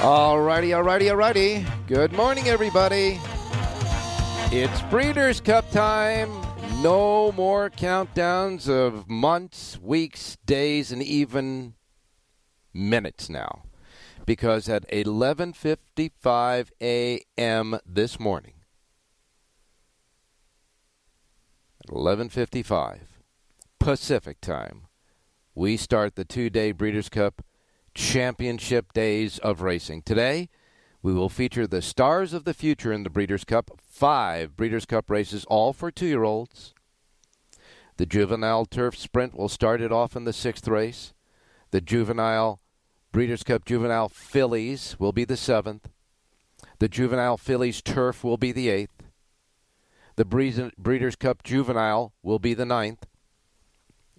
Alrighty. Good morning, everybody. It's Breeders' Cup time. No more countdowns of months, weeks, days, and even minutes now. Because at 11:55 a.m. this morning, at 11:55 Pacific time, we start the two-day Breeders' Cup Championship days of racing. Today, we will feature the stars of the future in the Breeders' Cup. 5 Breeders' Cup races, all for 2-year-olds. The Juvenile Turf Sprint will start it off in the 6th race. The Juvenile Breeders' Cup Juvenile Fillies will be the 7th. The Juvenile Fillies Turf will be the 8th. The Breeders' Cup Juvenile will be the 9th.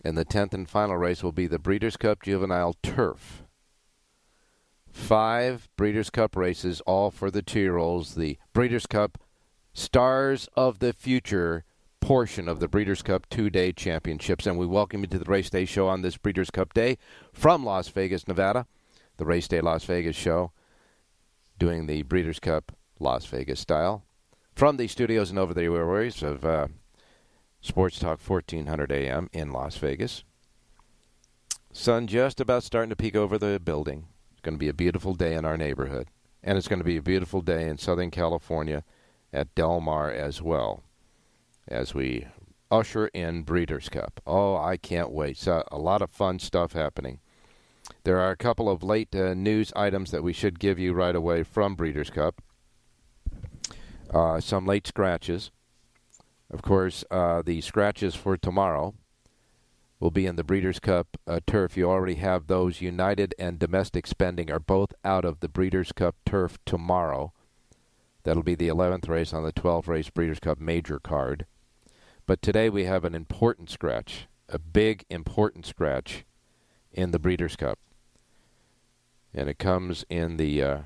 And the 10th and final race will be the Breeders' Cup Juvenile Turf. 5 Breeders' Cup races, all for the 2-year-olds. The Breeders' Cup Stars of the Future portion of the Breeders' Cup 2-day championships. And we welcome you to the Race Day Show on this Breeders' Cup day from Las Vegas, Nevada. The Race Day Las Vegas Show, doing the Breeders' Cup Las Vegas style from the studios and over the airwaves of Sports Talk 1400 AM in Las Vegas. Sun just about starting to peek over the building. It's going to be a beautiful day in our neighborhood, and it's going to be a beautiful day in Southern California at Del Mar as well, as we usher in Breeders' Cup. Oh, I can't wait. So a lot of fun stuff happening. There are a couple of late news items that we should give you right away from Breeders' Cup. Some late scratches. Of course, the scratches for tomorrow will be in the Breeders' Cup Turf. You already have those. United and Domestic Spending are both out of the Breeders' Cup Turf tomorrow. That'll be the 11th race on the 12th race Breeders' Cup Major card. But today we have an important scratch, a big important scratch in the Breeders' Cup. And it comes in the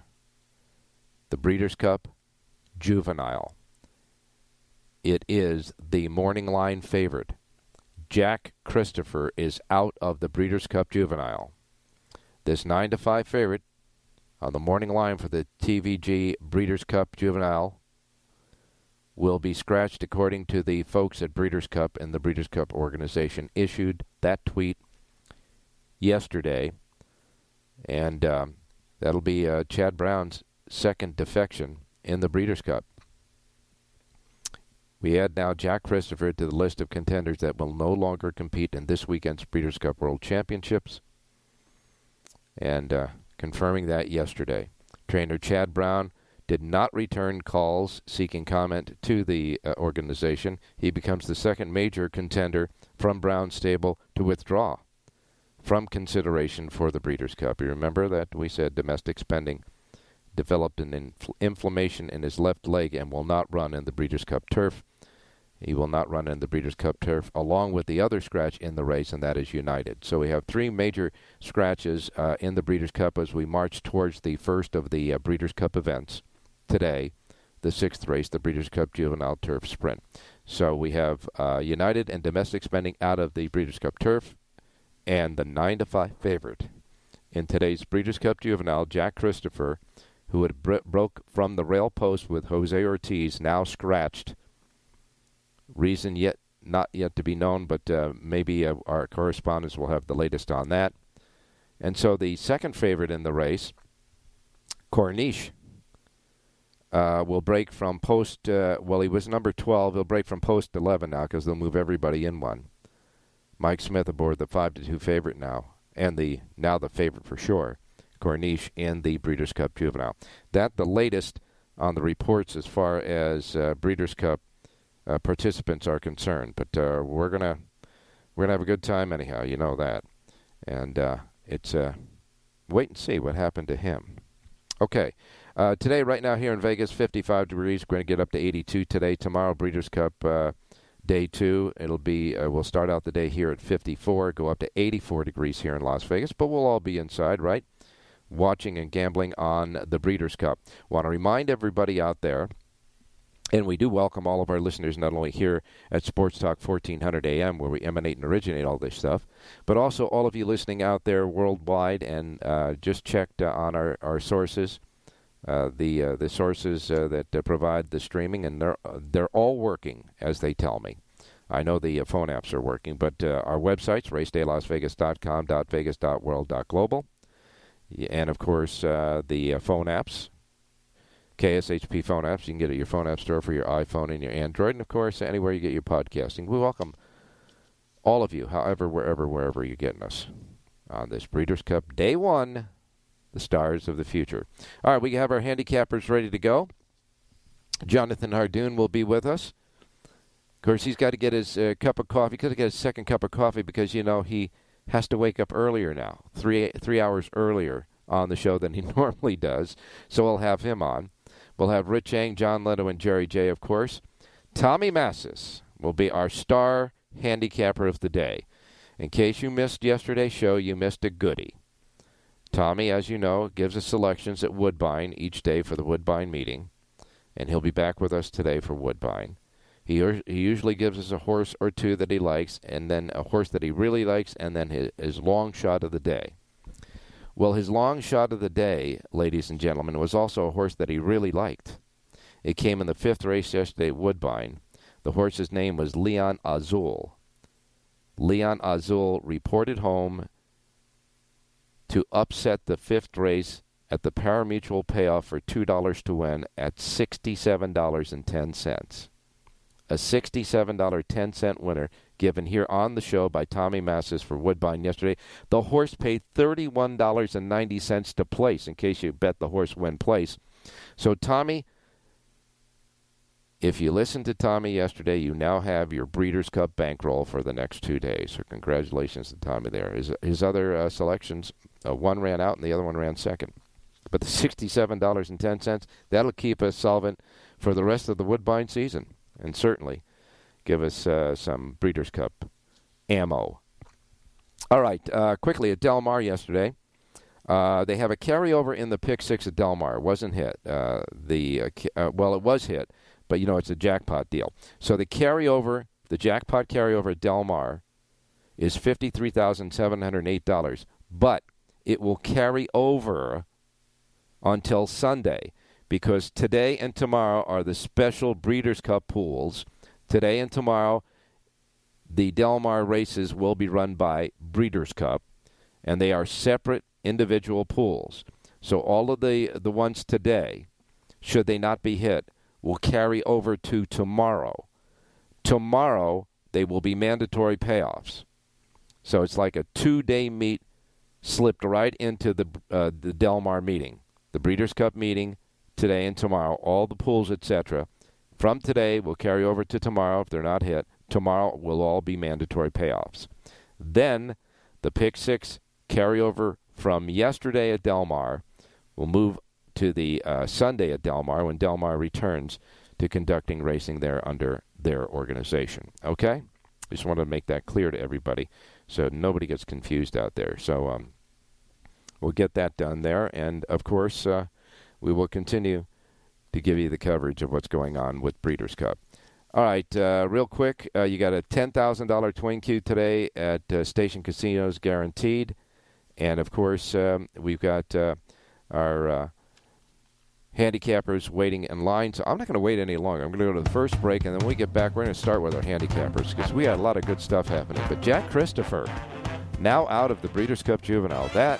Breeders' Cup Juvenile. It is the morning line favorite. Jack Christopher is out of the Breeders' Cup Juvenile. This 9-5 favorite on the morning line for the TVG Breeders' Cup Juvenile will be scratched according to the folks at Breeders' Cup, and the Breeders' Cup organization issued that tweet yesterday. And that'll be Chad Brown's second defection in the Breeders' Cup. We add now Jack Christopher to the list of contenders that will no longer compete in this weekend's Breeders' Cup World Championships. And confirming that yesterday, trainer Chad Brown did not return calls seeking comment to the organization. He becomes the second major contender from Brown's stable to withdraw from consideration for the Breeders' Cup. You remember that we said Domestic Spending developed an inflammation in his left leg and will not run in the Breeders' Cup Turf. He will not run in the Breeders' Cup Turf, along with the other scratch in the race, and that is United. So we have 3 major scratches in the Breeders' Cup as we march towards the first of the Breeders' Cup events today, the sixth race, the Breeders' Cup Juvenile Turf Sprint. So we have United and Domestic spending out of the Breeders' Cup Turf, and the 9-5 favorite in today's Breeders' Cup Juvenile, Jack Christopher, who had broke from the rail post with Jose Ortiz, now scratched. Reason not yet to be known, but maybe our correspondents will have the latest on that. And so the second favorite in the race, Corniche, will break from post, well, he was number 12. He'll break from post 11 now because they'll move everybody in one. Mike Smith aboard the 5-2 favorite now, and now the favorite for sure, Corniche in the Breeders' Cup Juvenile. That the latest on the reports as far as Breeders' Cup participants are concerned. But we're gonna have a good time anyhow. You know that, and it's wait and see what happened to him. Okay. Today, right now here in Vegas, 55 degrees. We're going to get up to 82 today. Tomorrow, Breeders' Cup Day 2. It'll be we'll start out the day here at 54, go up to 84 degrees here in Las Vegas. But we'll all be inside, right, watching and gambling on the Breeders' Cup. Want to remind everybody out there, and we do welcome all of our listeners, not only here at Sports Talk 1400 AM, where we emanate and originate all this stuff, but also all of you listening out there worldwide, and just checked on our sources. The sources that provide the streaming, and they're all working, as they tell me. I know the phone apps are working, but our websites, racedaylasvegas.com, .vegas.world, .global, and, of course, the phone apps, KSHP phone apps. You can get it at your phone app store for your iPhone and your Android, and, of course, anywhere you get your podcasting. We welcome all of you, however, wherever you're getting us on this Breeders' Cup Day 1. The stars of the future. All right, we have our handicappers ready to go. Jonathan Hardoon will be with us. Of course, he's got to get his cup of coffee. He's got to get his second cup of coffee because, you know, he has to wake up earlier now, three hours earlier on the show than he normally does. So we'll have him on. We'll have Rich Eng, John Lindo, and Jerry J, of course. Tommy Massis will be our star handicapper of the day. In case you missed yesterday's show, you missed a goodie. Tommy, as you know, gives us selections at Woodbine each day for the Woodbine meeting, and he'll be back with us today for Woodbine. He usually gives us a horse or two that he likes, and then a horse that he really likes, and then his long shot of the day. Well, his long shot of the day, ladies and gentlemen, was also a horse that he really liked. It came in the fifth race yesterday at Woodbine. The horse's name was Leon Azul. Leon Azul reported home to upset the fifth race at the pari-mutuel payoff for $2 to win at $67.10. A $67.10 winner given here on the show by Tommy Massis for Woodbine yesterday. The horse paid $31.90 to place, in case you bet the horse win place. So, Tommy, if you listened to Tommy yesterday, you now have your Breeders' Cup bankroll for the next 2 days. So congratulations to Tommy there. His other selections... one ran out and the other one ran second. But the $67.10, that'll keep us solvent for the rest of the Woodbine season, and certainly give us some Breeders' Cup ammo. All right, quickly, at Del Mar yesterday, they have a carryover in the pick six at Del Mar. It wasn't hit. Well, it was hit, but, you know, it's a jackpot deal. So the carryover, the jackpot carryover at Del Mar is $53,708, but it will carry over until Sunday, because today and tomorrow are the special Breeders' Cup pools. Today and tomorrow, the Del Mar races will be run by Breeders' Cup, and they are separate individual pools. So all of the ones today, should they not be hit, will carry over to tomorrow. Tomorrow, they will be mandatory payoffs. So it's like a two-day meet slipped right into the Del Mar meeting, the Breeders' Cup meeting today and tomorrow. All the pools, etc., from today will carry over to tomorrow if they're not hit. Tomorrow will all be mandatory payoffs. Then the pick six carryover from yesterday at Del Mar will move to the Sunday at Del Mar, when Del Mar returns to conducting racing there under their organization. Okay? Just wanted to make that clear to everybody, so nobody gets confused out there. So we'll get that done there. And, of course, we will continue to give you the coverage of what's going on with Breeders' Cup. All right, real quick, you got a $10,000 Twin Q today at Station Casinos Guaranteed. And, of course, we've got our handicappers waiting in line. So I'm not going to wait any longer. I'm going to go to the first break, and then when we get back, we're going to start with our handicappers because we had a lot of good stuff happening. But Jack Christopher, now out of the Breeders' Cup Juvenile. That,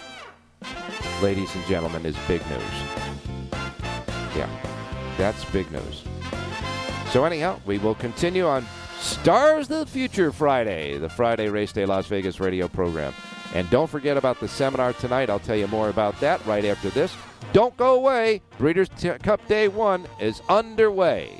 ladies and gentlemen, is big news. Yeah, that's big news. So anyhow, we will continue on Stars of the Future Friday, the Friday Race Day Las Vegas radio program. And don't forget about the seminar tonight. I'll tell you more about that right after this. Don't go away. Breeders' Cup Day 1 is underway.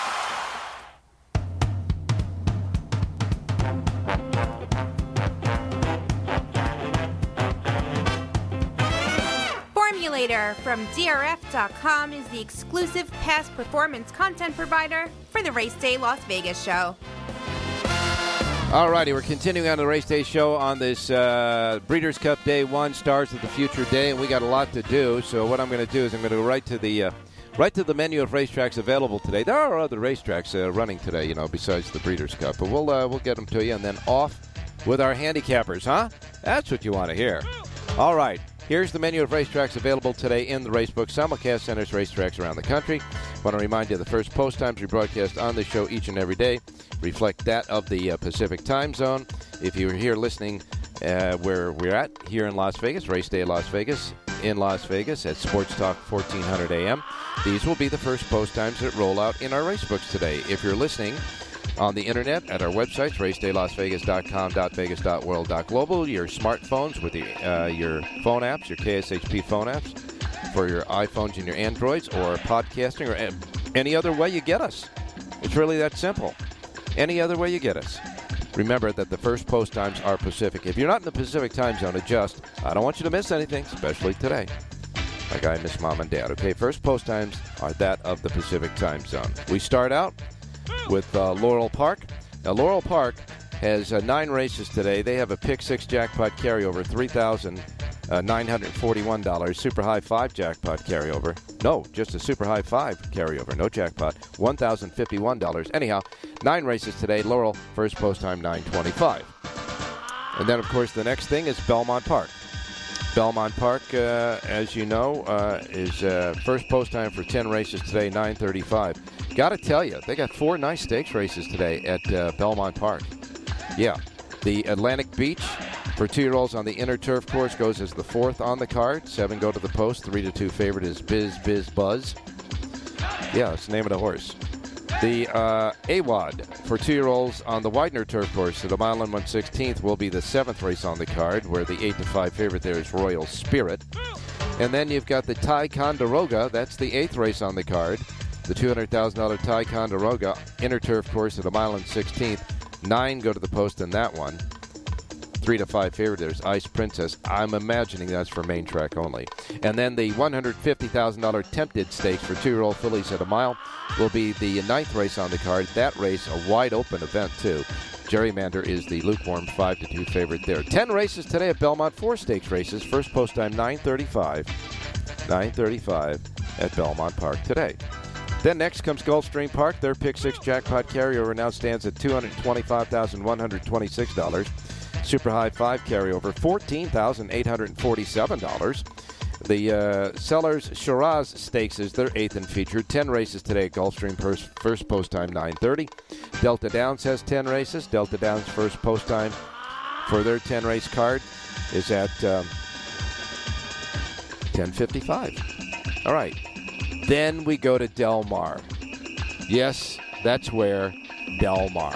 From DRF.com is the exclusive past performance content provider for the Race Day Las Vegas show. All righty, we're continuing on the Race Day show on this Breeders' Cup Day 1, Stars of the Future Day, and we got a lot to do. So what I'm going to do is I'm going to go right to the menu of racetracks available today. There are other racetracks running today, you know, besides the Breeders' Cup, but we'll get them to you, and then off with our handicappers, huh? That's what you want to hear. All right. Here's the menu of racetracks available today in the Racebook. Simulcast centers racetracks around the country. I want to remind you the first post times we broadcast on the show each and every day reflect that of the Pacific time zone. If you're here listening where we're at, here in Las Vegas, Race Day Las Vegas, in Las Vegas at Sports Talk 1400 AM, these will be the first post times that roll out in our Racebooks today. If you're listening on the internet at our websites, racedaylasvegas.com, .vegas.world, .global, your smartphones with your phone apps, your KSHP phone apps for your iPhones and your Androids, or podcasting, or any other way you get us. It's really that simple. Any other way you get us. Remember that the first post times are Pacific. If you're not in the Pacific time zone, adjust. I don't want you to miss anything, especially today. Like I miss Mom and Dad. Okay, first post times are that of the Pacific time zone. We start out with Laurel Park. Now, Laurel Park has 9 races today. They have a pick six jackpot carryover, $3,941. Super high five jackpot carryover. No, just a super high five carryover. No jackpot, $1,051. Anyhow, 9 races today. Laurel, first post time, 9:25. And then, of course, the next thing is Belmont Park. Belmont Park, as you know, is first post time for 10 races today, 9:35. Got to tell you, they got 4 nice stakes races today at Belmont Park. Yeah, the Atlantic Beach for 2-year-olds on the inner turf course goes as the 4th on the card. 7 go to the post. 3-2 favorite is Biz Biz Buzz. Yeah, that's the name of the horse. The AWOD for 2-year-olds on the widener turf course at the mile and 1/16th will be the 7th race on the card, where the 8-5 favorite there is Royal Spirit. And then you've got the Ticonderoga. That's the 8th race on the card. The $200,000 Ticonderoga inner turf course at the mile and 16th. 9 go to the post in that one. 3-5 favorite. There's Ice Princess. I'm imagining that's for main track only. And then the $150,000 Tempted Stakes for two-year-old fillies at a mile will be the ninth race on the card. That race, a wide-open event, too. Gerrymander is the lukewarm 5-2 favorite there. 10 races today at Belmont, 4 stakes races. First post time, 9:35. 9:35 at Belmont Park today. Then next comes Gulfstream Park. Their Pick 6 jackpot carryover now stands at $225,126. Super High 5 carryover, $14,847. The Sellers Shiraz Stakes is their 8th and feature. 10 races today at Gulfstream, first post time 9:30. Delta Downs has 10 races. Delta Downs first post time for their 10 race card is at 10:55. All right. Then we go to Del Mar. Yes, that's where Del Mar.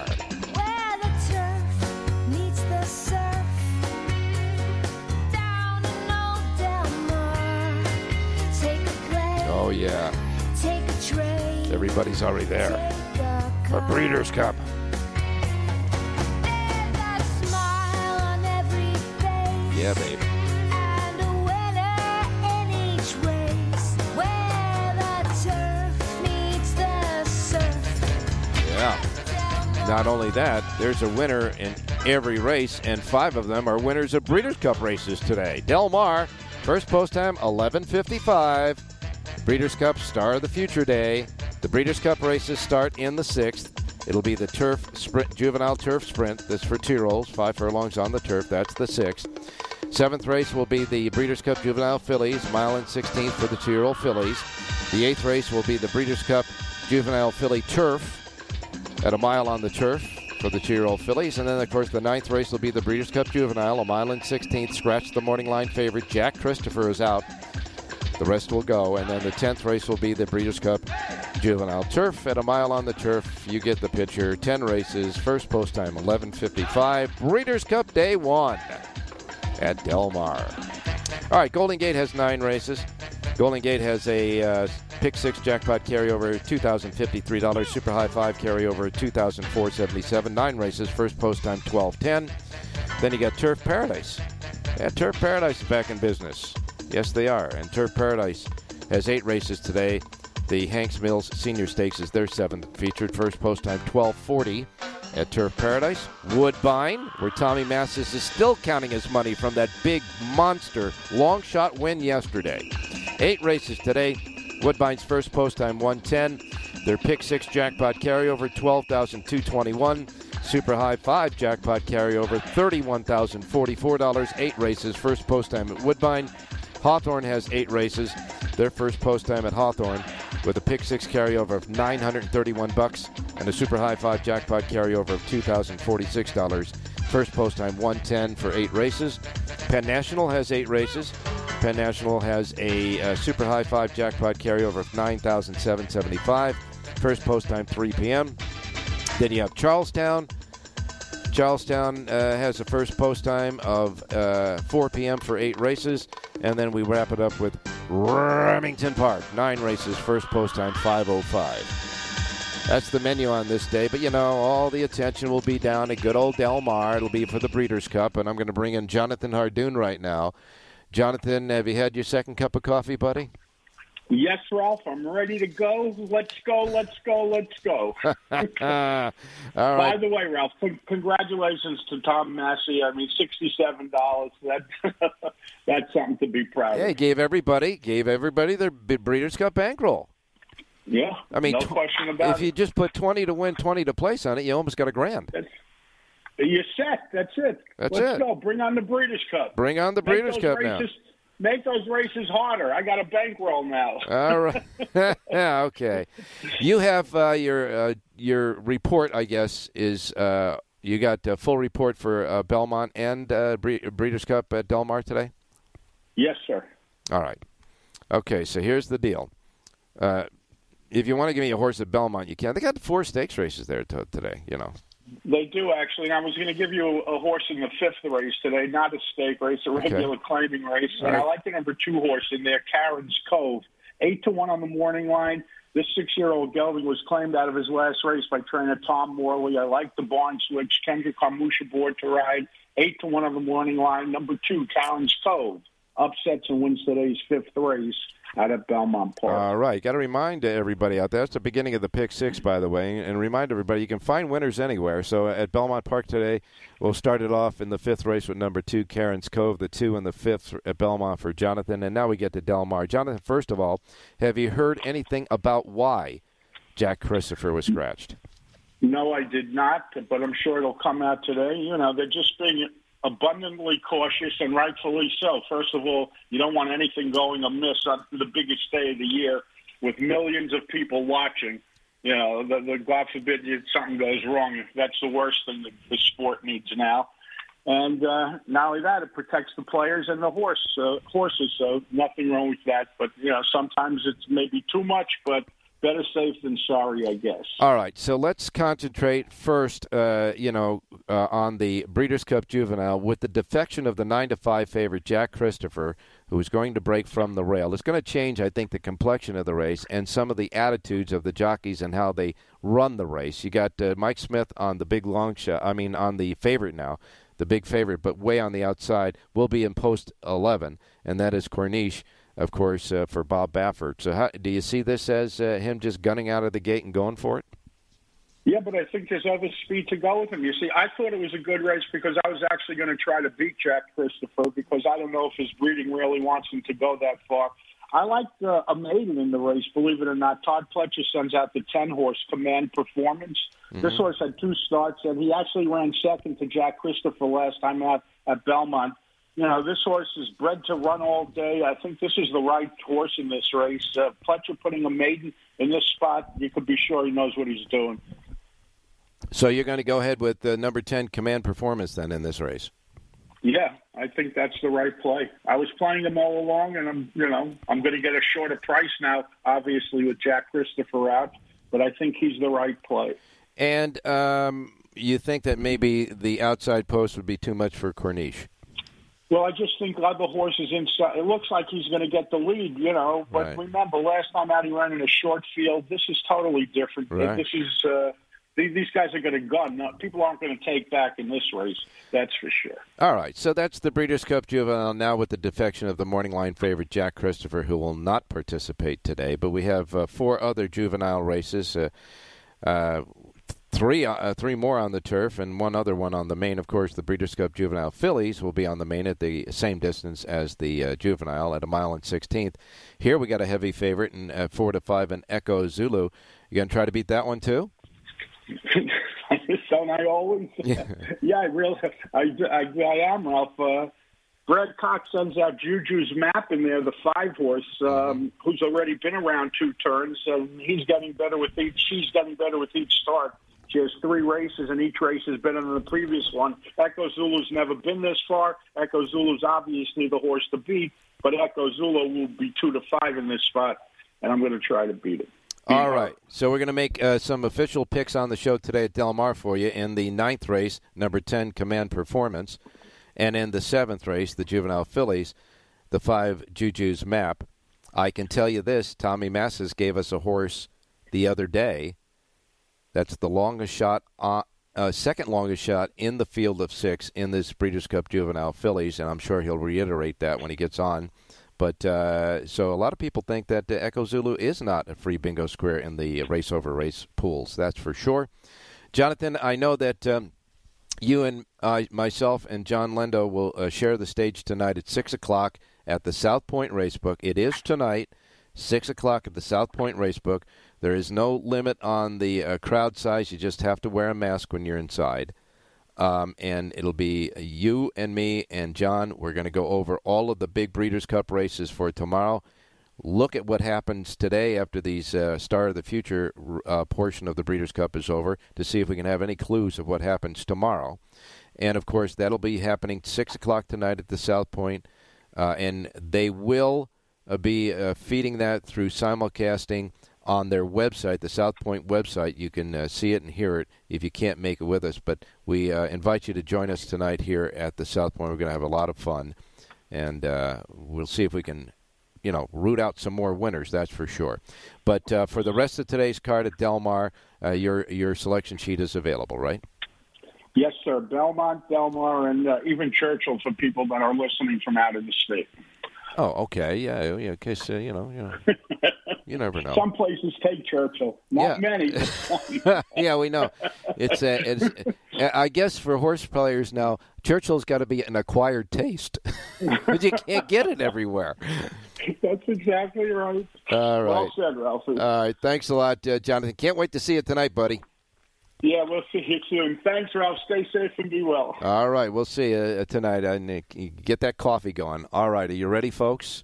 Oh, yeah. Everybody's already there. The Breeders' Cup. Yeah, babe. Yeah. Not only that, there's a winner in every race, and 5 of them are winners of Breeders' Cup races today. Del Mar, first post time, 11:55. Breeders' Cup Star of the Future Day. The Breeders' Cup races start in the 6th. It'll be the turf sprint, juvenile turf sprint. This for two-year-olds, 5 furlongs on the turf. That's the 6th. 7th race will be the Breeders' Cup Juvenile Fillies, mile and 16th for the two-year-old fillies. The 8th race will be the Breeders' Cup Juvenile Filly Turf at a mile on the turf for the two-year-old fillies. And then, of course, the 9th race will be the Breeders' Cup Juvenile, a mile and 16th. Scratch the morning line favorite. Jack Christopher is out. The rest will go, and then the 10th race will be the Breeders' Cup Juvenile Turf at a mile on the turf. You get the picture. 10 races, first post time 11:55. Breeders' Cup Day 1 at Del Mar. All right, Golden Gate has 9 races. Golden Gate has a Pick 6 jackpot carryover, $2,053. Super High 5 carryover, $2,477. 9 races, first post time 12:10. Then you got Turf Paradise. Yeah, Turf Paradise is back in business. Yes, they are. And Turf Paradise has 8 races today. The Hanks Mills Senior Stakes is their 7th featured. First post time 12:40 at Turf Paradise. Woodbine, where Tommy Massis is still counting his money from that big monster long shot win yesterday. 8 races today. Woodbine's first post time 1:10. Their Pick 6 jackpot carryover, $12,221. Super High 5 jackpot carryover, $31,044. 8 races. First post time at Woodbine. Hawthorne has 8 races. Their first post time at Hawthorne with a Pick 6 carryover of $931 and a Super High 5 jackpot carryover of $2,046. First post time 1:10 for 8 races. Penn National has 8 races. Penn National has a Super High 5 jackpot carryover of $9,775. First post time 3 p.m. Then you have Charlestown. Charlestown has a first post time of 4 p.m. for 8 races. And then we wrap it up with Remington Park. 9 races, first post time, 5:05. That's the menu on this day. But, you know, all the attention will be down at good old Del Mar. It'll be for the Breeders' Cup. And I'm going to bring in Jonathan Hardoon right now. Jonathan, have you had your second cup of coffee, buddy? Yes, Ralph. I'm ready to go. Let's go, let's go, let's go. All right. By the way, Ralph, congratulations to Tom Massis. I mean, $67. That's something to be proud of. Yeah, gave everybody their Breeders' Cup bankroll. Yeah, I mean, no question about it. If you just put 20 to win, 20 to place on it, you almost got $1,000. You're set. That's it. Let's go. Bring on the Breeders' Cup. Bring on the Breeders' Cup now. Make those races harder. I got a bankroll now. All right. Yeah, okay. You have your report, I guess, is you got a full report for Belmont and Breeders' Cup at Del Mar today? Yes, sir. All right. Okay, so here's the deal. If you want to give me a horse at Belmont, you can. They got 4 stakes races there today, you know. They do, actually. I was going to give you a horse in the 5th race today, not a stake race, a regular claiming race. All right. I like the number 2 horse in there, Karen's Cove. 8 to 1 on the morning line. This 6-year-old gelding was claimed out of his last race by trainer Tom Morley. I like the barn switch. Kendrick Carmouche aboard to ride. 8-1 on the morning line. Number 2, Karen's Cove, upsets and wins today's fifth race out at Belmont Park. All right. Got to remind everybody out there, that's the beginning of the Pick Six, by the way, and remind everybody you can find winners anywhere. So at Belmont Park today, we'll start it off in the fifth race with number 2, Karen's Cove, the 2 and the fifth at Belmont for Jonathan. And now we get to Del Mar. Jonathan, first of all, have you heard anything about why Jack Christopher was scratched? No, I did not, but I'm sure it'll come out today. You know, they're just being abundantly cautious, and rightfully so. First of all, you don't want anything going amiss on the biggest day of the year with millions of people watching. You know, God forbid something goes wrong. That's the worst thing that the sport needs now. And not only that, it protects the players and the horses, so nothing wrong with that. But, you know, sometimes it's maybe too much, but better safe than sorry, I guess. All right, so let's concentrate first, on the Breeders' Cup Juvenile with the defection of the 9-5 favorite Jack Christopher, who is going to break from the rail. It's going to change, I think, the complexion of the race and some of the attitudes of the jockeys and how they run the race. You got Mike Smith on the big long shot. I mean, on the favorite now, the big favorite, but way on the outside will be in post 11, and that is Corniche, of course, for Bob Baffert. So how, do you see this as him just gunning out of the gate and going for it? Yeah, but I think there's other speed to go with him. You see, I thought it was a good race because I was actually going to try to beat Jack Christopher because I don't know if his breeding really wants him to go that far. I liked a maiden in the race, believe it or not. Todd Pletcher sends out the 10-horse Command Performance. Mm-hmm. This horse had 2 starts, and he actually ran second to Jack Christopher last time out at Belmont. You know, this horse is bred to run all day. I think this is the right horse in this race. Pletcher putting a maiden in this spot, you could be sure he knows what he's doing. So you're going to go ahead with number 10, Command Performance, then, in this race? Yeah, I think that's the right play. I was playing him all along, and I'm going to get a shorter price now, obviously, with Jack Christopher out. But I think he's the right play. And you think that maybe the outside post would be too much for Corniche? Well, I just think other horses inside. It looks like he's going to get the lead, you know. But right. Remember, last time out he ran in a short field. This is totally different. Right. This is these guys are going to gun. Now, people aren't going to take back in this race. That's for sure. All right. So that's the Breeders' Cup Juvenile now with the defection of the morning line favorite Jack Christopher, who will not participate today. But we have 4 other juvenile races. Three more on the turf and one other one on the main. Of course, the Breeders' Cup Juvenile Fillies will be on the main at the same distance as the Juvenile at 1 mile and 16th. Here we got a heavy favorite in 4-5 in Echo Zulu. You going to try to beat that one too? Don't I always? Yeah, I really. I am, Ralph. Brad Cox sends out Juju's Map in there, the 5-horse, who's already been around 2 turns. He's getting better with each. She's getting better with each start. She has 3 races, and each race is better than the previous one. Echo Zulu's never been this far. Echo Zulu's obviously the horse to beat, but Echo Zulu will be 2-5 in this spot, and I'm going to try to beat it. All right, so we're going to make some official picks on the show today at Del Mar for you. In the 9th race, number 10, Command Performance, and in the 7th race, the Juvenile Fillies, the 5, Juju's Map. I can tell you this, Tommy Massis gave us a horse the other day. That's the longest shot, second longest shot in the field of 6 in this Breeders' Cup Juvenile Fillies, and I'm sure he'll reiterate that when he gets on. But so a lot of people think that Echo Zulu is not a free bingo square in the race-over-race pools. That's for sure. Jonathan, I know that you and myself and John Lindo will share the stage tonight at 6 o'clock at the South Point Racebook. It is tonight, 6 o'clock at the South Point Racebook. There is no limit on the crowd size. You just have to wear a mask when you're inside. And it'll be you and me and John. We're going to go over all of the big Breeders' Cup races for tomorrow. Look at what happens today after these Star of the Future portion of the Breeders' Cup is over to see if we can have any clues of what happens tomorrow. And, of course, that'll be happening 6 o'clock tonight at the South Point. And they will be feeding that through simulcasting on their website, the South Point website. You can see it and hear it if you can't make it with us. But we invite you to join us tonight here at the South Point. We're going to have a lot of fun. And we'll see if we can you know, root out some more winners, that's for sure. But for the rest of today's card at Del Mar, your selection sheet is available, right? Yes, sir. Belmont, Del Mar, and even Churchill for people that are listening from out of the state. Oh, okay. Yeah, in case, you know. You never know. Some places take Churchill. Not many. Yeah, we know. It's I guess for horse players now, Churchill's got to be an acquired taste. Because you can't get it everywhere. That's exactly right. All right. Well said, Ralphie. All right. Thanks a lot, Jonathan. Can't wait to see you tonight, buddy. Yeah, we'll see you soon. Thanks, Ralph. Stay safe and be well. All right. We'll see you tonight. Get that coffee going. All right. Are you ready, folks?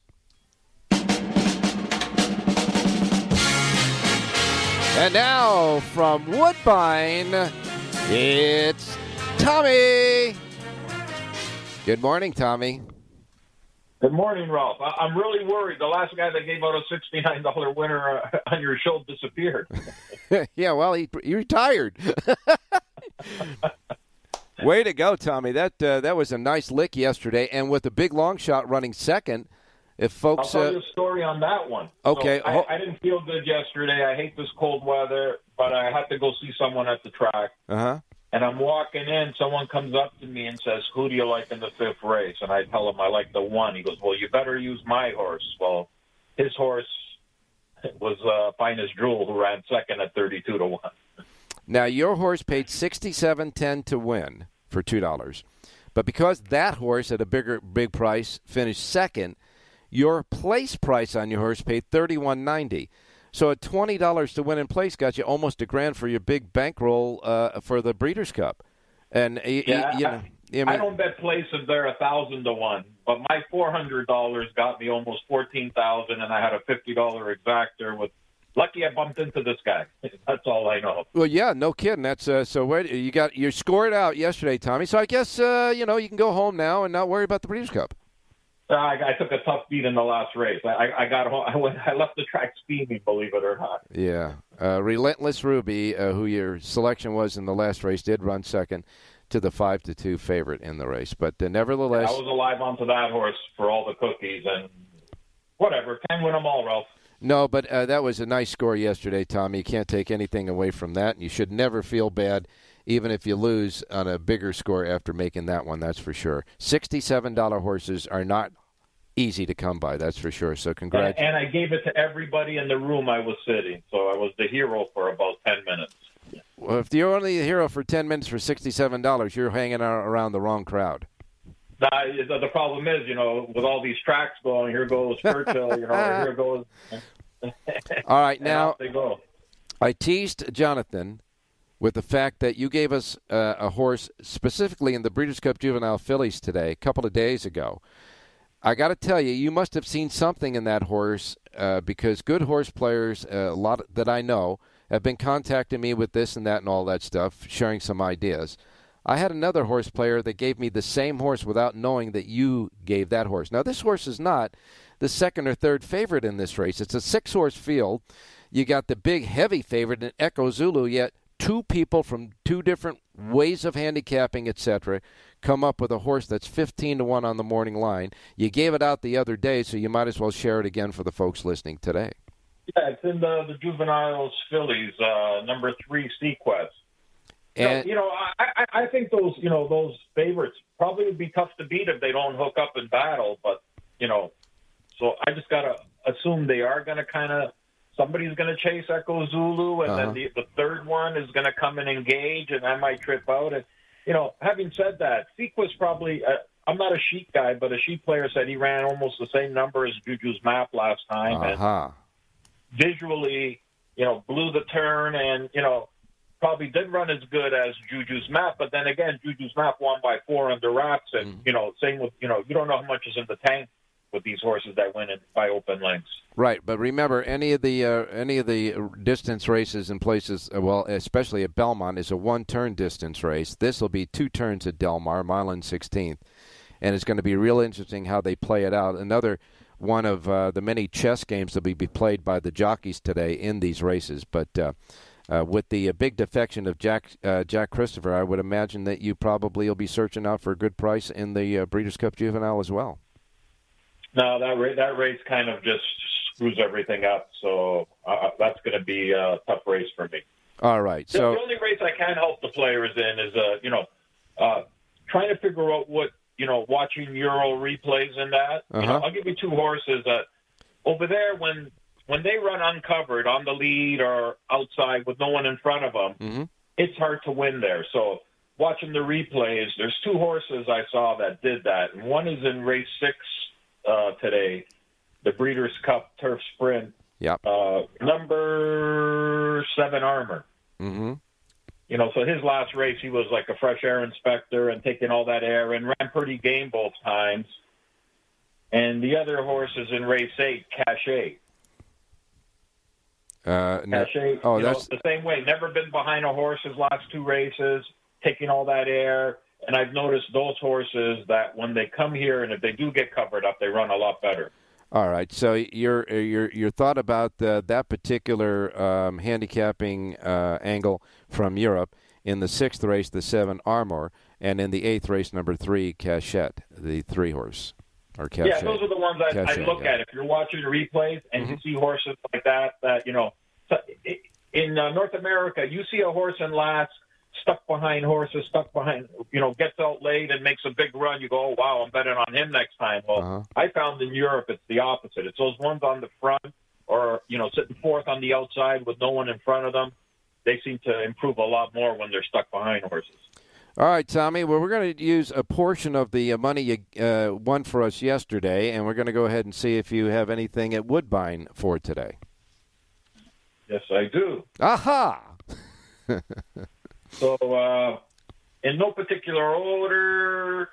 And now, from Woodbine, it's Tommy. Good morning, Tommy. Good morning, Ralph. I'm really worried. The last guy that gave out a $69 winner on your show disappeared. Yeah, well, he retired. Way to go, Tommy. That was a nice lick yesterday, and with a big long shot running second. If folks, I'll tell you a story on that one. Okay. So I didn't feel good yesterday. I hate this cold weather, but I had to go see someone at the track. Uh-huh. And I'm walking in. Someone comes up to me and says, who do you like in the fifth race? And I tell him I like the one. He goes, well, you better use my horse. Well, his horse was Finest Jewel, who ran second at 32-1. Now, your horse paid $67.10 to win for $2. But because that horse at a big price finished second, your place price on your horse paid $31.90. So at $20 to win in place got you almost $1,000 for your big bankroll for the Breeders' Cup. And I don't bet place if they're 1,000 to 1, but my $400 got me almost $14,000, and I had a $50 exactor with. Lucky I bumped into this guy. That's all I know. Well, yeah, no kidding. That's so. You scored out yesterday, Tommy. So I guess you can go home now and not worry about the Breeders' Cup. I took a tough beat in the last race. I got home. I left the track steaming, believe it or not. Yeah. Relentless Ruby, who your selection was in the last race, did run second to the 5-2 favorite in the race. But nevertheless, I was alive onto that horse for all the cookies and whatever. Can win them all, Ralph. No, but that was a nice score yesterday, Tommy. You can't take anything away from that. You should never feel bad, even if you lose on a bigger score after making that one, that's for sure. $67 horses are not easy to come by, that's for sure. So congrats. And I gave it to everybody in the room I was sitting, so I was the hero for about 10 minutes. Well, if you're only the hero for 10 minutes for $67, you're hanging around the wrong crowd. The problem is, with all these tracks going, here goes Churchill, here goes. All right, now, they go. I teased Jonathan with the fact that you gave us a horse specifically in the Breeders' Cup Juvenile Fillies today, a couple of days ago. I got to tell you, you must have seen something in that horse because good horse players, a lot that I know, have been contacting me with this and that and all that stuff, sharing some ideas. I had another horse player that gave me the same horse without knowing that you gave that horse. Now, this horse is not the second or third favorite in this race. It's a six-horse field. You got the big, heavy favorite in Echo Zulu, yet two people from two different ways of handicapping, etc., come up with a horse that's 15-1 on the morning line. You gave it out the other day, so you might as well share it again for the folks listening today. Yeah, it's in the Juveniles Fillies, number 3, Sequest. And I think those those favorites probably would be tough to beat if they don't hook up in battle. But so I just gotta assume they are gonna somebody's going to chase Echo Zulu, and then the third one is going to come and engage, and I might trip out. And, having said that, Sequest probably I'm not a sheep guy, but a sheep player said he ran almost the same number as Juju's Map last time. And visually, blew the turn and, probably didn't run as good as Juju's Map. But then again, Juju's Map won by 4 under wraps. And, same with, you don't know how much is in the tank with these horses that win it by open lengths. Right, but remember, any of the distance races in places, well, especially at Belmont, is a one-turn distance race. This will be two turns at Del Mar, mile and 16th, and it's going to be real interesting how they play it out. Another one of the many chess games that will be played by the jockeys today in these races. But with the big defection of Jack Christopher, I would imagine that you probably will be searching out for a good price in the Breeders' Cup Juvenile as well. No, that race kind of just screws everything up. So that's going to be a tough race for me. All right. So the only race I can help the players in is, trying to figure out what, watching Euro replays and that. Uh-huh. I'll give you two horses that over there when they run uncovered on the lead or outside with no one in front of them, mm-hmm. It's hard to win there. So watching the replays, there's two horses I saw that did that. And one is in race 6 today, the Breeders' Cup Turf Sprint. Yep. Number 7, Armor. Mm-hmm. So his last race, he was like a fresh air inspector and taking all that air and ran pretty game both times. And the other horse is in race 8, Cachette. Cachette, that's the same way. Never been behind a horse his last two races, taking all that air. And I've noticed those horses that when they come here and if they do get covered up, they run a lot better. All right. So your thought about that particular handicapping angle from Europe in the 6th race, the 7 Armor, and in the 8th race, number 3 Cachette, the 3 horse. Or Cachette. Yeah, those are the ones I look at. If you're watching the replays and mm-hmm. you see horses like that in North America, you see a horse in last. Stuck behind horses, gets out late and makes a big run. You go, oh, wow, I'm betting on him next time. Well, uh-huh. I found in Europe it's the opposite. It's those ones on the front or, sitting fourth on the outside with no one in front of them. They seem to improve a lot more when they're stuck behind horses. All right, Tommy. Well, we're going to use a portion of the money you won for us yesterday, and we're going to go ahead and see if you have anything at Woodbine for today. Yes, I do. Aha! So, in no particular order,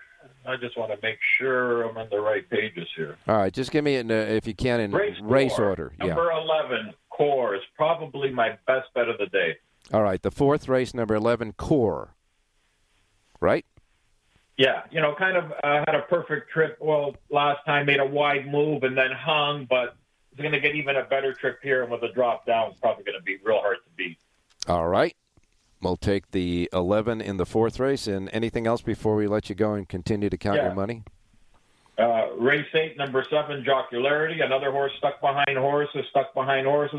I just want to make sure I'm on the right pages here. All right, just give me, if you can, in race order. Number 11, Core, is probably my best bet of the day. All right, the 4th race, number 11, Core, right? Yeah, had a perfect trip. Well, last time made a wide move and then hung, but it's going to get even a better trip here, and with a drop down, it's probably going to be real hard to beat. All right. We'll take the 11 in the 4th race. And anything else before we let you go and continue to count your money? Race 8, number 7, Jocularity. Another horse stuck behind horses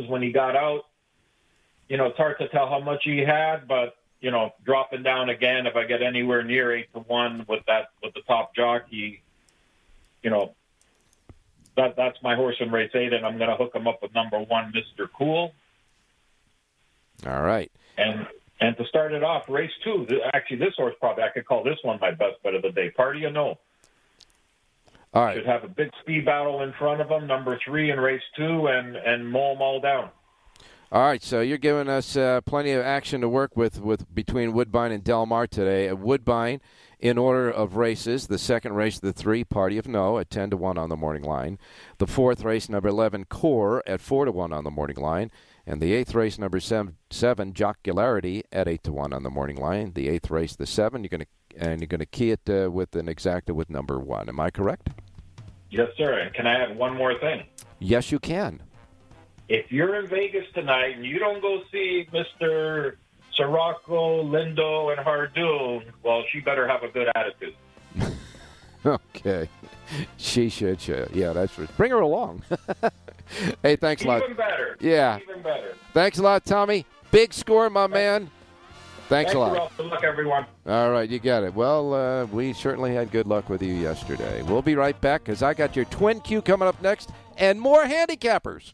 when he got out. It's hard to tell how much he had, but, dropping down again, if I get anywhere near 8-1 with the top jockey, that's my horse in race 8, and I'm going to hook him up with number 1, Mr. Cool. All right. And to start it off, race 2, actually this horse probably, I could call this one my best bet of the day. Party or No? All right. Should have a big speed battle in front of him, number 3 in race 2, and mow them all down. All right, so you're giving us plenty of action to work with between Woodbine and Del Mar today. At Woodbine, in order of races, the 2nd race, the 3, Party of No, at 10-1 on the morning line. The 4th race, number 11, Core, at 4-1 on the morning line. And the 8th race, number 7, Jocularity, at 8-1 on the morning line. The 8th race, the 7, you're going to key it with an exacta with number 1. Am I correct? Yes, sir. And can I add one more thing? Yes, you can. If you're in Vegas tonight and you don't go see Mr. Sirocco, Lindo, and Hardoon, well, she better have a good attitude. Okay. She should. Yeah, that's right. Bring her along. Hey, thanks a lot. Even better. Yeah. Even better. Thanks a lot, Tommy. Big score, my man. Thanks a lot. Good luck, everyone. All right, you got it. Well, we certainly had good luck with you yesterday. We'll be right back because I got your Twin Q coming up next and more handicappers.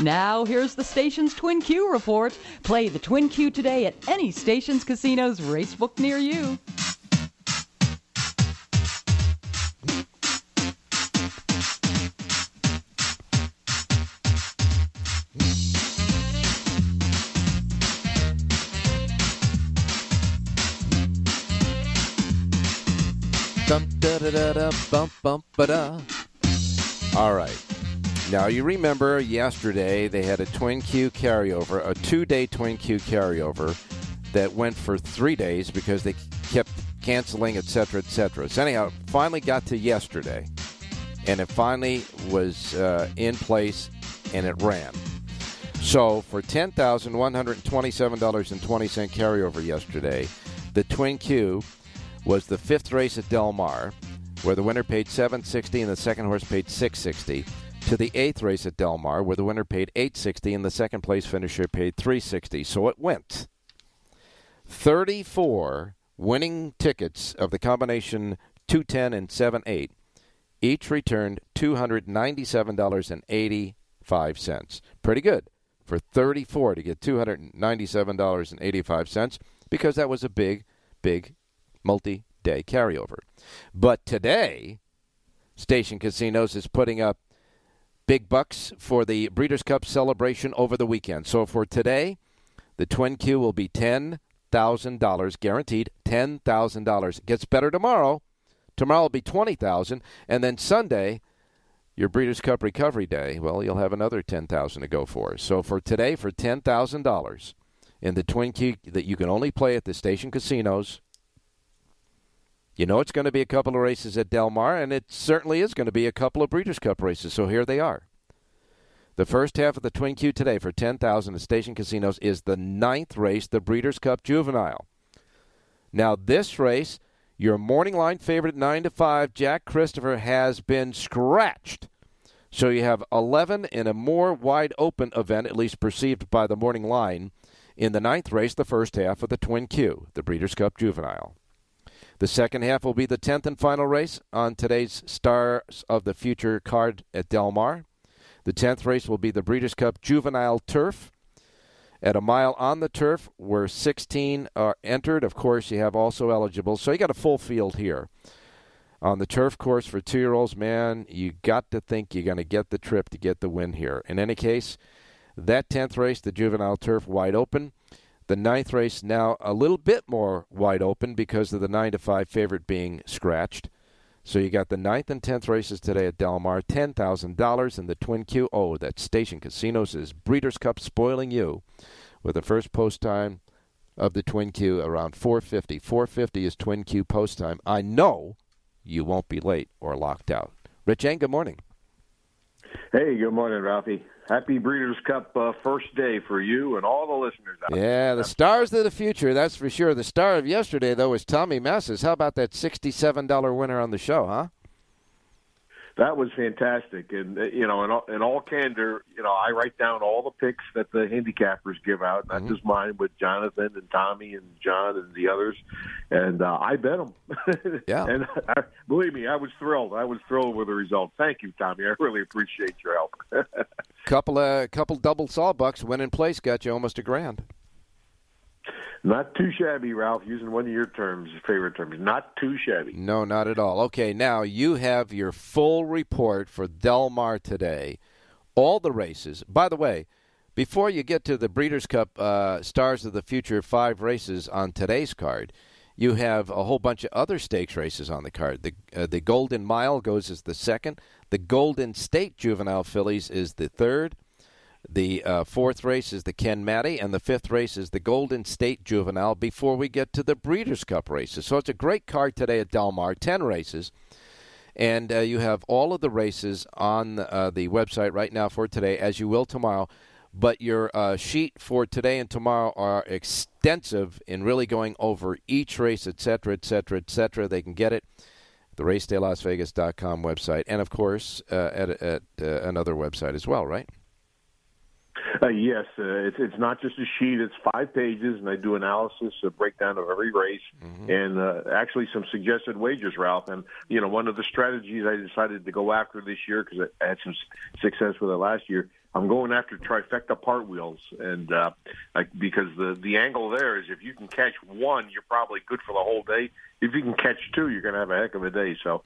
Now, here's the station's Twin Q report. Play the Twin Q today at any station's casino's racebook near you. Dum da da da da bum bum ba da. All right. Now, you remember yesterday they had a Twin Q carryover, a two-day Twin Q carryover that went for 3 days because they kept canceling, et cetera, et cetera. So anyhow, finally got to yesterday, and it finally was in place, and it ran. So for $10,127.20 carryover yesterday, the Twin Q was the fifth race at Del Mar, where the winner paid $7.60 and the second horse paid $6.60, to the eighth race at Del Mar, where the winner paid $8.60 and the second place finisher paid $3.60. So it went. 34 winning tickets of the combination 210 and 78 each returned $297.85. Pretty good for 34 to get $297.85 because that was a big, big multi-day carryover. But today, Station Casinos is putting up big bucks for the Breeders' Cup celebration over the weekend. So for today, the Twin Q will be $10,000 guaranteed, $10,000. Gets better tomorrow. Tomorrow will be $20,000, and then Sunday, your Breeders' Cup Recovery Day, well, you'll have another $10,000 to go for. So for today, for $10,000 in the Twin Q that you can only play at the Station Casinos, you know it's going to be a couple of races at Del Mar, and it certainly is going to be a couple of Breeders' Cup races. So here they are. The first half of the Twin Q today for $10,000 at Station Casinos is the ninth race, the Breeders' Cup Juvenile. Now, this race, your morning line favorite 9 to 5, Jack Christopher, has been scratched. So you have 11 in a more wide-open event, at least perceived by the morning line, in the ninth race, the first half of the Twin Q, the Breeders' Cup Juvenile. The second half will be the 10th and final race on today's Stars of the Future card at Del Mar. The 10th race will be the Breeders' Cup Juvenile Turf. At a mile on the turf, where 16 are entered. Of course, you have also eligible. So you got a full field here. On the turf course for two-year-olds, man, you got to think you're going to get the trip to get the win here. In any case, that 10th race, the Juvenile Turf, wide open. The 9th race now a little bit more wide open because of the 9 to 5 favorite being scratched. So you got the 9th and 10th races today at Del Mar, $10,000 in the Twin Q. Oh, that Station Casinos is Breeders' Cup spoiling you with the first post time of the Twin Q around 4:50. 4:50 is Twin Q post time. I know you won't be late or locked out. Rich Eng, good morning. Hey, good morning, Ralphie. Happy Breeders' Cup first day for you and all the listeners out there. Yeah, the stars of the future, that's for sure. The star of yesterday, though, is Tommy Massis. How about that $67 winner on the show, huh? That was fantastic. And, you know, in all candor, you know, I write down all the picks that the handicappers give out, not just mine, but Jonathan and Tommy and John and the others. And I bet them. Yeah. And believe me, I was thrilled. I was thrilled with the result. Thank you, Tommy. I really appreciate your help. Couple double sawbucks win in place got you almost $1,000. Not too shabby, Ralph, using one of your terms, favorite terms. Not too shabby. No, not at all. Okay, now you have your full report for Del Mar today. All the races. By the way, before you get to the Breeders' Cup Stars of the Future 5 races on today's card, you have a whole bunch of other stakes races on the card. The Golden Mile goes as the second. The Golden State Juvenile Fillies is the third. The fourth race is the Ken Matty, and the fifth race is the Golden State Juvenile before we get to the Breeders' Cup races. So it's a great card today at Del Mar, 10 races. And you have all of the races on the website right now for today, as you will tomorrow. But your sheet for today and tomorrow are extensive in really going over each race, et cetera, et cetera, et cetera. They can get it. The RacedayLasVegas.com website, and, of course, at another website as well, right? Yes. It's not just a sheet. It's 5 pages, and I do analysis, a breakdown of every race, and actually some suggested wagers, Ralph. And, you know, one of the strategies I decided to go after this year, because I had some success with it last year, I'm going after trifecta part wheels, and because the angle there is if you can catch one, you're probably good for the whole day. If you can catch two, you're going to have a heck of a day. So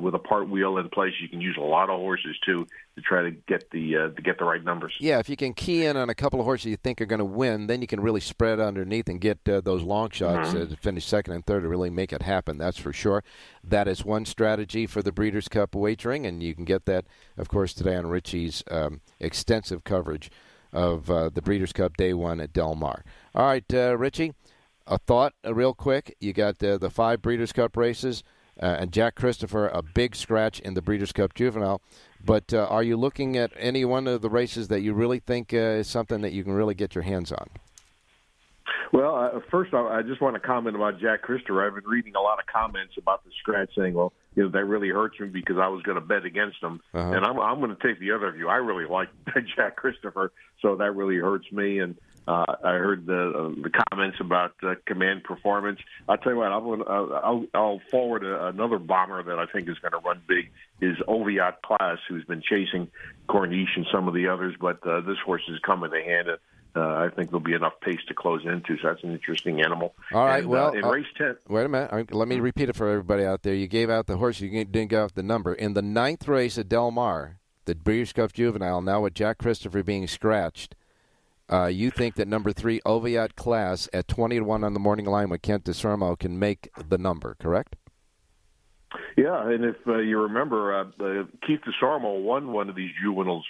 With a part wheel in place, you can use a lot of horses too to try to get the right numbers. Yeah, if you can key in on a couple of horses you think are going to win, then you can really spread underneath and get those long shots to finish second and third to really make it happen. That's for sure. That is one strategy for the Breeders' Cup wagering, and you can get that, of course, today on Richie's extensive coverage of the Breeders' Cup Day 1 at Del Mar. All right, Richie, a thought real quick. You got the five Breeders' Cup races. And Jack Christopher, a big scratch in the Breeders' Cup Juvenile. But are you looking at any one of the races that you really think is something that you can really get your hands on? Well, first off, I just want to comment about Jack Christopher. I've been reading a lot of comments about the scratch saying, well, you know, that really hurts me because I was going to bet against him. Uh-huh. And I'm going to take the other view. I really like Jack Christopher, so that really hurts me. And I heard the comments about Command Performance. I'll tell you what, I'll forward another bomber that I think is going to run big is Oviatt Class, who's been chasing Corniche and some of the others, but this horse has come in the hand. I think there'll be enough pace to close into, so that's an interesting animal. All right, and, well, in race 10. Wait a minute. Let me repeat it for everybody out there. You gave out the horse. You didn't give out the number. In the ninth race at Del Mar, the Breeders' Cup Juvenile, now with Jack Christopher being scratched, you think that number 3, Oviatt Class, at 20-1 on the morning line with Kent Desormeaux can make the number, correct? Yeah, and if you remember, Keith Desormeaux won one of these juveniles.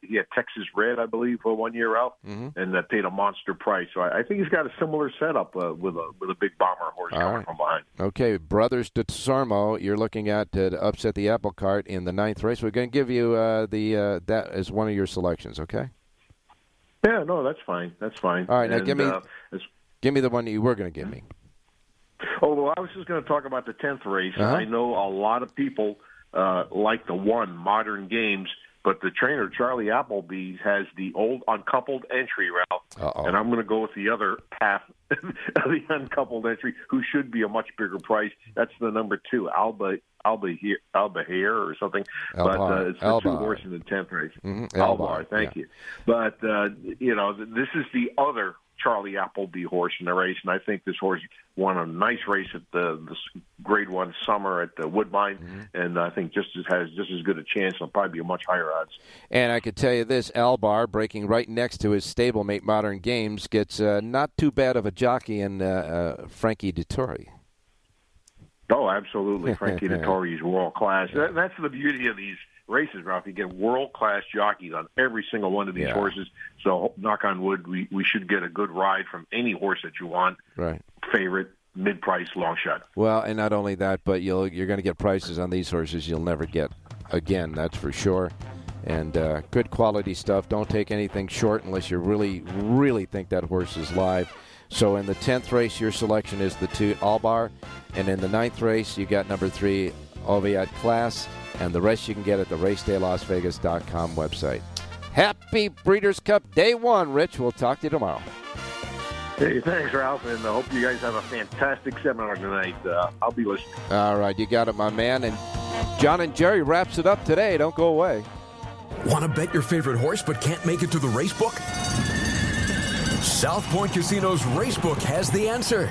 He had Texas Red, I believe, for 1 year out, and paid a monster price. So I think he's got a similar setup with a big bomber horse coming from behind. Okay, Brothers Desormeaux, you're looking at to upset the apple cart in the ninth race. We're going to give you that as one of your selections, okay? Yeah, no, that's fine. That's fine. All right, now give me the one that you were going to give me. Oh, well, I was just going to talk about the 10th race. Uh-huh. I know a lot of people like the one, Modern Games, but the trainer, Charlie Appleby, has the old uncoupled entry route, and I'm going to go with the other half of the uncoupled entry, who should be a much bigger price. That's the number 2, Albahr or something, but it's the 2 horse in the 10th race. Mm-hmm. Albahr, thank you. But, you know, this is the other Charlie Appleby horse in the race, and I think this horse won a nice race at the Grade 1 summer at the Woodbine, and I think has just as good a chance. It'll probably be a much higher odds. And I could tell you this, Albahr, breaking right next to his stablemate Modern Games, gets not too bad of a jockey in Frankie Dettori. Oh, absolutely. Frankie Dettori is world-class. Yeah. That's the beauty of these races, Ralph. You get world-class jockeys on every single one of these horses. So, knock on wood, we should get a good ride from any horse that you want. Right. Favorite, mid-price, long shot. Well, and not only that, but you're going to get prices on these horses you'll never get again, that's for sure. And good quality stuff. Don't take anything short unless you really, really think that horse is live. So in the 10th race, your selection is the 2, Albahr. And in the 9th race, you got number 3, Oviatt Class. And the rest you can get at the racedaylasvegas.com website. Happy Breeders' Cup Day 1, Rich. We'll talk to you tomorrow. Hey, thanks, Ralph, and I hope you guys have a fantastic seminar tonight. I'll be listening. All right, you got it, my man. And John and Jerry wraps it up today. Don't go away. Want to bet your favorite horse but can't make it to the race book? South Point Casino's Racebook has the answer.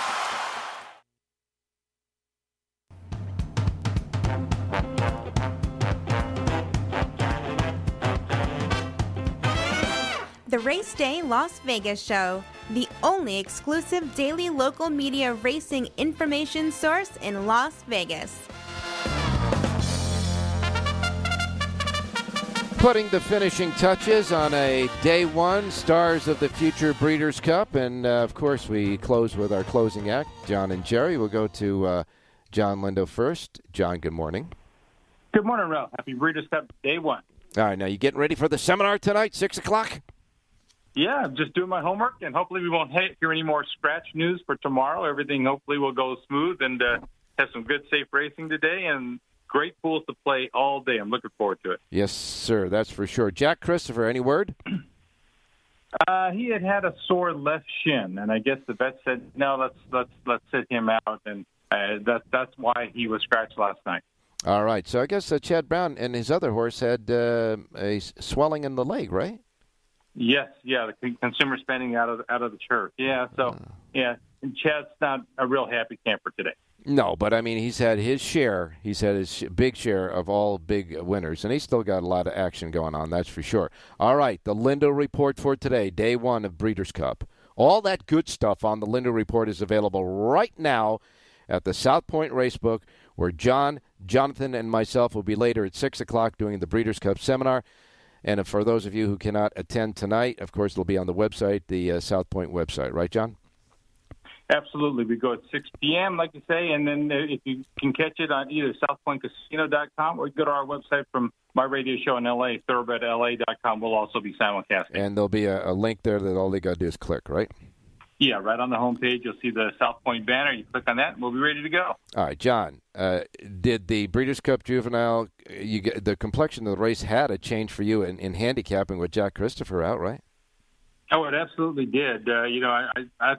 The Race Day Las Vegas Show, the only exclusive daily local media racing information source in Las Vegas. putting the finishing touches on a day one Stars of the Future Breeders' Cup. And, of course, we close with our closing act, John and Jerry. We'll go to John Lindo first. John, good morning. Good morning, Ralph. Happy Breeders' Cup day one. All right, now you getting ready for the seminar tonight, 6 o'clock? Yeah, I'm just doing my homework, and hopefully we won't hear any more scratch news for tomorrow. Everything hopefully will go smooth and have some good, safe racing today, and great pools to play all day. I'm looking forward to it. Yes, sir, that's for sure. Jack Christopher, any word? He had a sore left shin, and I guess the vet said, no, let's sit him out, and that's why he was scratched last night. All right, so I guess Chad Brown and his other horse had a swelling in the leg, right? Yes, yeah, the consumer spending out of the turf. Yeah, so, yeah, and Chad's not a real happy camper today. No, but, I mean, he's had his share. He's had his big share of all big winners, and he's still got a lot of action going on, that's for sure. All right, the Lindo Report for today, day one of Breeders' Cup. All that good stuff on the Lindo Report is available right now at the South Point Racebook, where John, Jonathan, and myself will be later at 6 o'clock doing the Breeders' Cup seminar. And for those of you who cannot attend tonight, of course, it'll be on the website, the South Point website. Right, John? Absolutely. We go at 6 p.m., like you say, and then if you can catch it on either southpointcasino.com or go to our website from my radio show in L.A., thoroughbredla.com. We'll also be simulcasting. And there'll be a link there that all they got to do is click, right? Yeah, right on the homepage, you'll see the South Point banner. You click on that, and we'll be ready to go. All right, John, did the Breeders' Cup Juvenile, the complexion of the race had a change for you in handicapping with Jack Christopher out, right? Oh, it absolutely did. I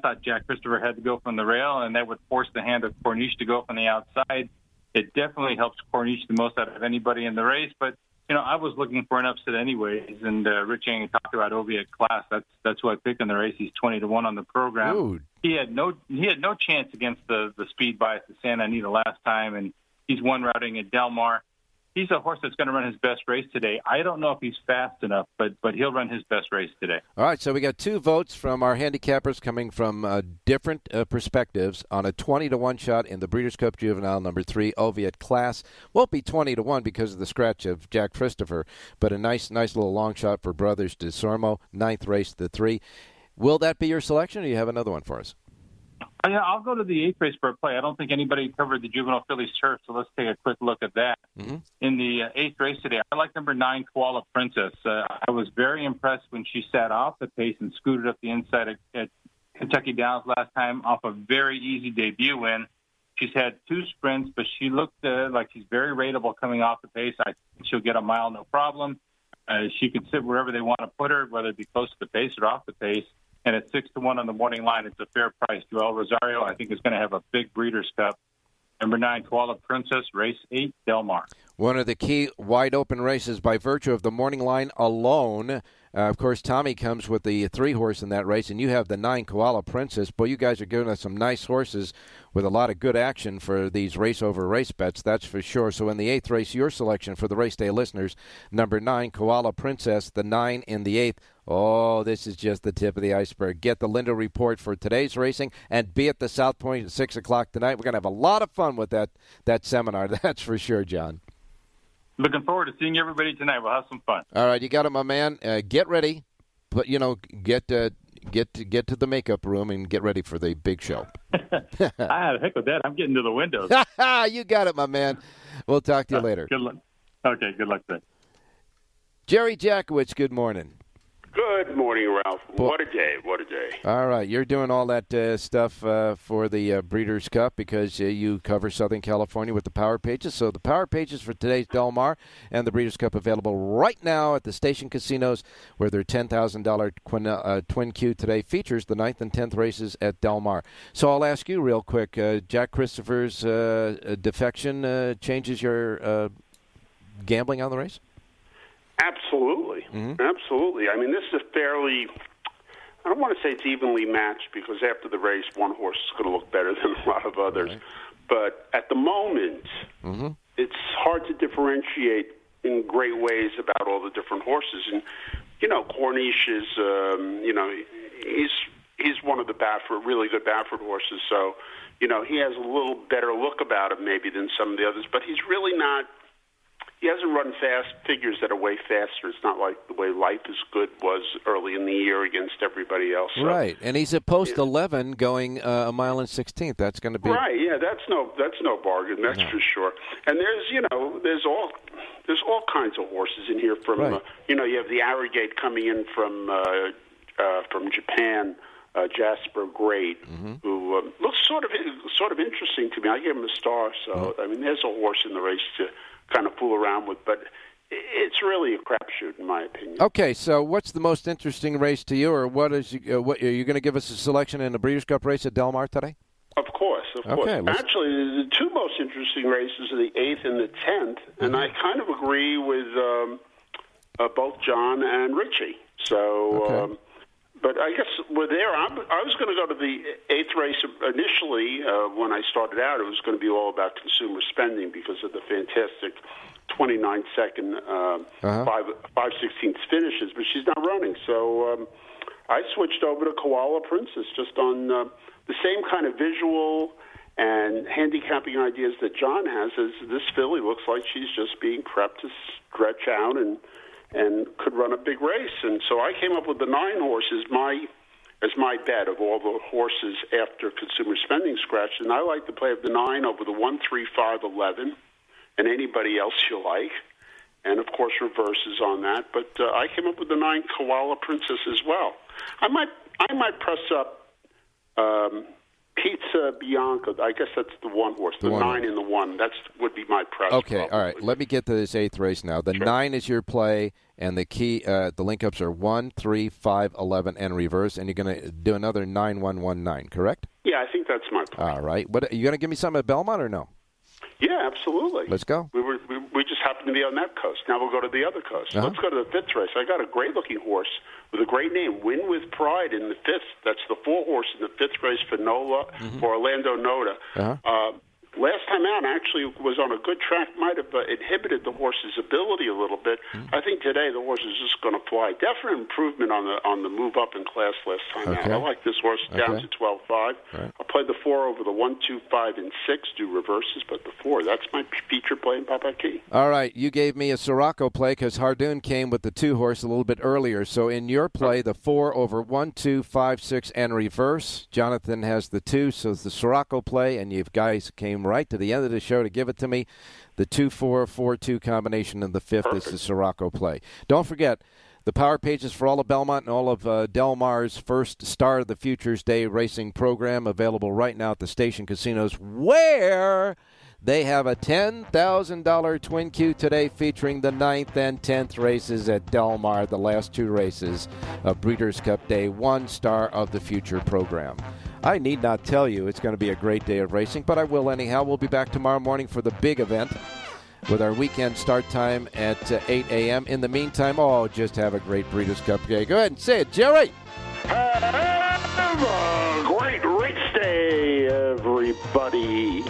thought Jack Christopher had to go from the rail, and that would force the hand of Corniche to go from the outside. It definitely helps Corniche the most out of anybody in the race, but, you know, I was looking for an upset anyways, and Rich Ang talked about Oviatt Class. That's who I picked in the race. He's 20-1 on the program. Dude. He had no chance against the speed bias of Santa Anita last time, and he's one routing at Del Mar. He's a horse that's going to run his best race today. I don't know if he's fast enough, but he'll run his best race today. All right, so we got two votes from our handicappers coming from different perspectives on a 20-1 shot in the Breeders' Cup Juvenile number 3, Oviatt Class. Won't be 20-1 because of the scratch of Jack Christopher, but a nice little long shot for Brothers Desormeaux, ninth race, the 3. Will that be your selection, or do you have another one for us? Yeah, I'll go to the eighth race for a play. I don't think anybody covered the Juvenile Phillies turf, so let's take a quick look at that. Mm-hmm. In the eighth race today, I like number 9, Koala Princess. I was very impressed when she sat off the pace and scooted up the inside at Kentucky Downs last time off a very easy debut win. She's had 2 sprints, but she looked like she's very rateable coming off the pace. I think she'll get a mile, no problem. She can sit wherever they want to put her, whether it be close to the pace or off the pace. And at 6-1 on the morning line, it's a fair price. Joel Rosario, I think, is going to have a big Breeders' Cup. Number 9, Koala Princess, race 8, Del Mar. One of the key wide-open races by virtue of the morning line alone. Of course, Tommy comes with the 3 horse in that race, and you have the 9, Koala Princess. Boy, you guys are giving us some nice horses with a lot of good action for these race-over-race bets, that's for sure. So in the 8th race, your selection for the race day listeners, number 9, Koala Princess, the 9 in the 8th. Oh, this is just the tip of the iceberg. Get the Lindo Report for today's racing and be at the South Point at 6 o'clock tonight. We're going to have a lot of fun with that seminar, that's for sure, John. Looking forward to seeing everybody tonight. We'll have some fun. All right, you got it, my man. Get ready. But, get to the makeup room and get ready for the big show. Ah, heck with that. I'm getting to the windows. You got it, my man. We'll talk to you later. Good luck. Okay, good luck today. Jerry Jackowitz, good morning. Good morning, Ralph. What a day. What a day. All right. You're doing all that stuff for the Breeders' Cup because you cover Southern California with the Power Pages. So the Power Pages for today's Del Mar and the Breeders' Cup available right now at the station casinos where their $10,000 Twin Q today features the 9th and 10th races at Del Mar. So I'll ask you real quick, Jack Christopher's defection changes your gambling on the race? Absolutely. Mm-hmm. Absolutely. I mean, this is a fairly, I don't want to say it's evenly matched because after the race, one horse is going to look better than a lot of others. Right. But at the moment, mm-hmm. It's hard to differentiate in great ways about all the different horses. And, you know, Corniche is, he's one of the really good Baffert horses. So, you know, he has a little better look about him maybe than some of the others. But he's really not. He hasn't run fast figures that are way faster. It's not like the way Life is Good was early in the year against everybody else. So, right, and he's at post 11 going a mile and 16th. That's going to be right. Yeah, that's no bargain. That's for sure. And there's all kinds of horses in here. From you have the Arrogate coming in from Japan. Jasper Great, who looks sort of interesting to me. I gave him a star, so I mean, there's a horse in the race to kind of fool around with, but it's really a crapshoot in my opinion. Okay, so what's the most interesting race to you, or what are you going to give us a selection in the Breeders' Cup race at Del Mar today? Of course. Actually, the two most interesting races are the 8th and the 10th, and I kind of agree with both John and Richie. So. Okay. But I guess we're there. I was going to go to the 8th race initially. When I started out, it was going to be all about consumer spending because of the fantastic 29-second 5/16 finishes, but she's not running. So I switched over to Koala Princess just on the same kind of visual and handicapping ideas that John has. Is this filly looks like she's just being prepped to stretch out and could run a big race. And so I came up with the 9 horses as my bet of all the horses after consumer spending scratch. And I like the play of the 9 over the 1, 3, 5, 11, and anybody else you like. And, of course, reverses on that. But I came up with the 9 Koala Princess as well. I might press up Pizza Bianca. I guess that's the one horse, the 9 and the 1. That would be my press. Okay, probably. All right. Let me get to this 8th race now. The 9 is your play, and the key, the link-ups are 1, 3, 5, 11, and reverse, and you're going to do another 9, 1, 1, 9, correct? Yeah, I think that's my play. All right. What, are you going to give me something at Belmont or no? Yeah, absolutely. Let's go. We just happened to be on that coast. Now we'll go to the other coast. Uh-huh. Let's go to the 5th race. I got a great-looking horse with a great name, Win With Pride, in the 5th. That's the 4 horse in the 5th race for Nola, for Orlando Noda. Uh-huh. Last time out, actually, was on a good track. Might have inhibited the horse's ability a little bit. I think today the horse is just going to fly. Definite improvement on the move up in class last time out. I like this horse down to 12.5. Right. I'll play the 4 over the 1, 2, 5, and 6. Do reverses, but the 4. That's my feature play in Papa Key. All right, you gave me a Sirocco play because Hardoon came with the 2 horse a little bit earlier. So in your play, the 4 over 1, 2, 5, 6, and reverse. Jonathan has the 2, so it's the Sirocco play, and you guys came right to the end of the show to give it to me. The 2-4-4-2 combination in the 5th is the Sirocco play. Don't forget, the power pages for all of Belmont and all of Del Mar's first Star of the Futures Day racing program available right now at the station casinos, where they have a $10,000 Twin Q today featuring the 9th and 10th races at Del Mar, the last 2 races of Breeders' Cup Day 1 Star of the Future program. I need not tell you it's going to be a great day of racing, but I will anyhow. We'll be back tomorrow morning for the big event with our weekend start time at 8 a.m. In the meantime, just have a great Breeders' Cup Day. Go ahead and say it, Jerry. Have a great race day, everybody.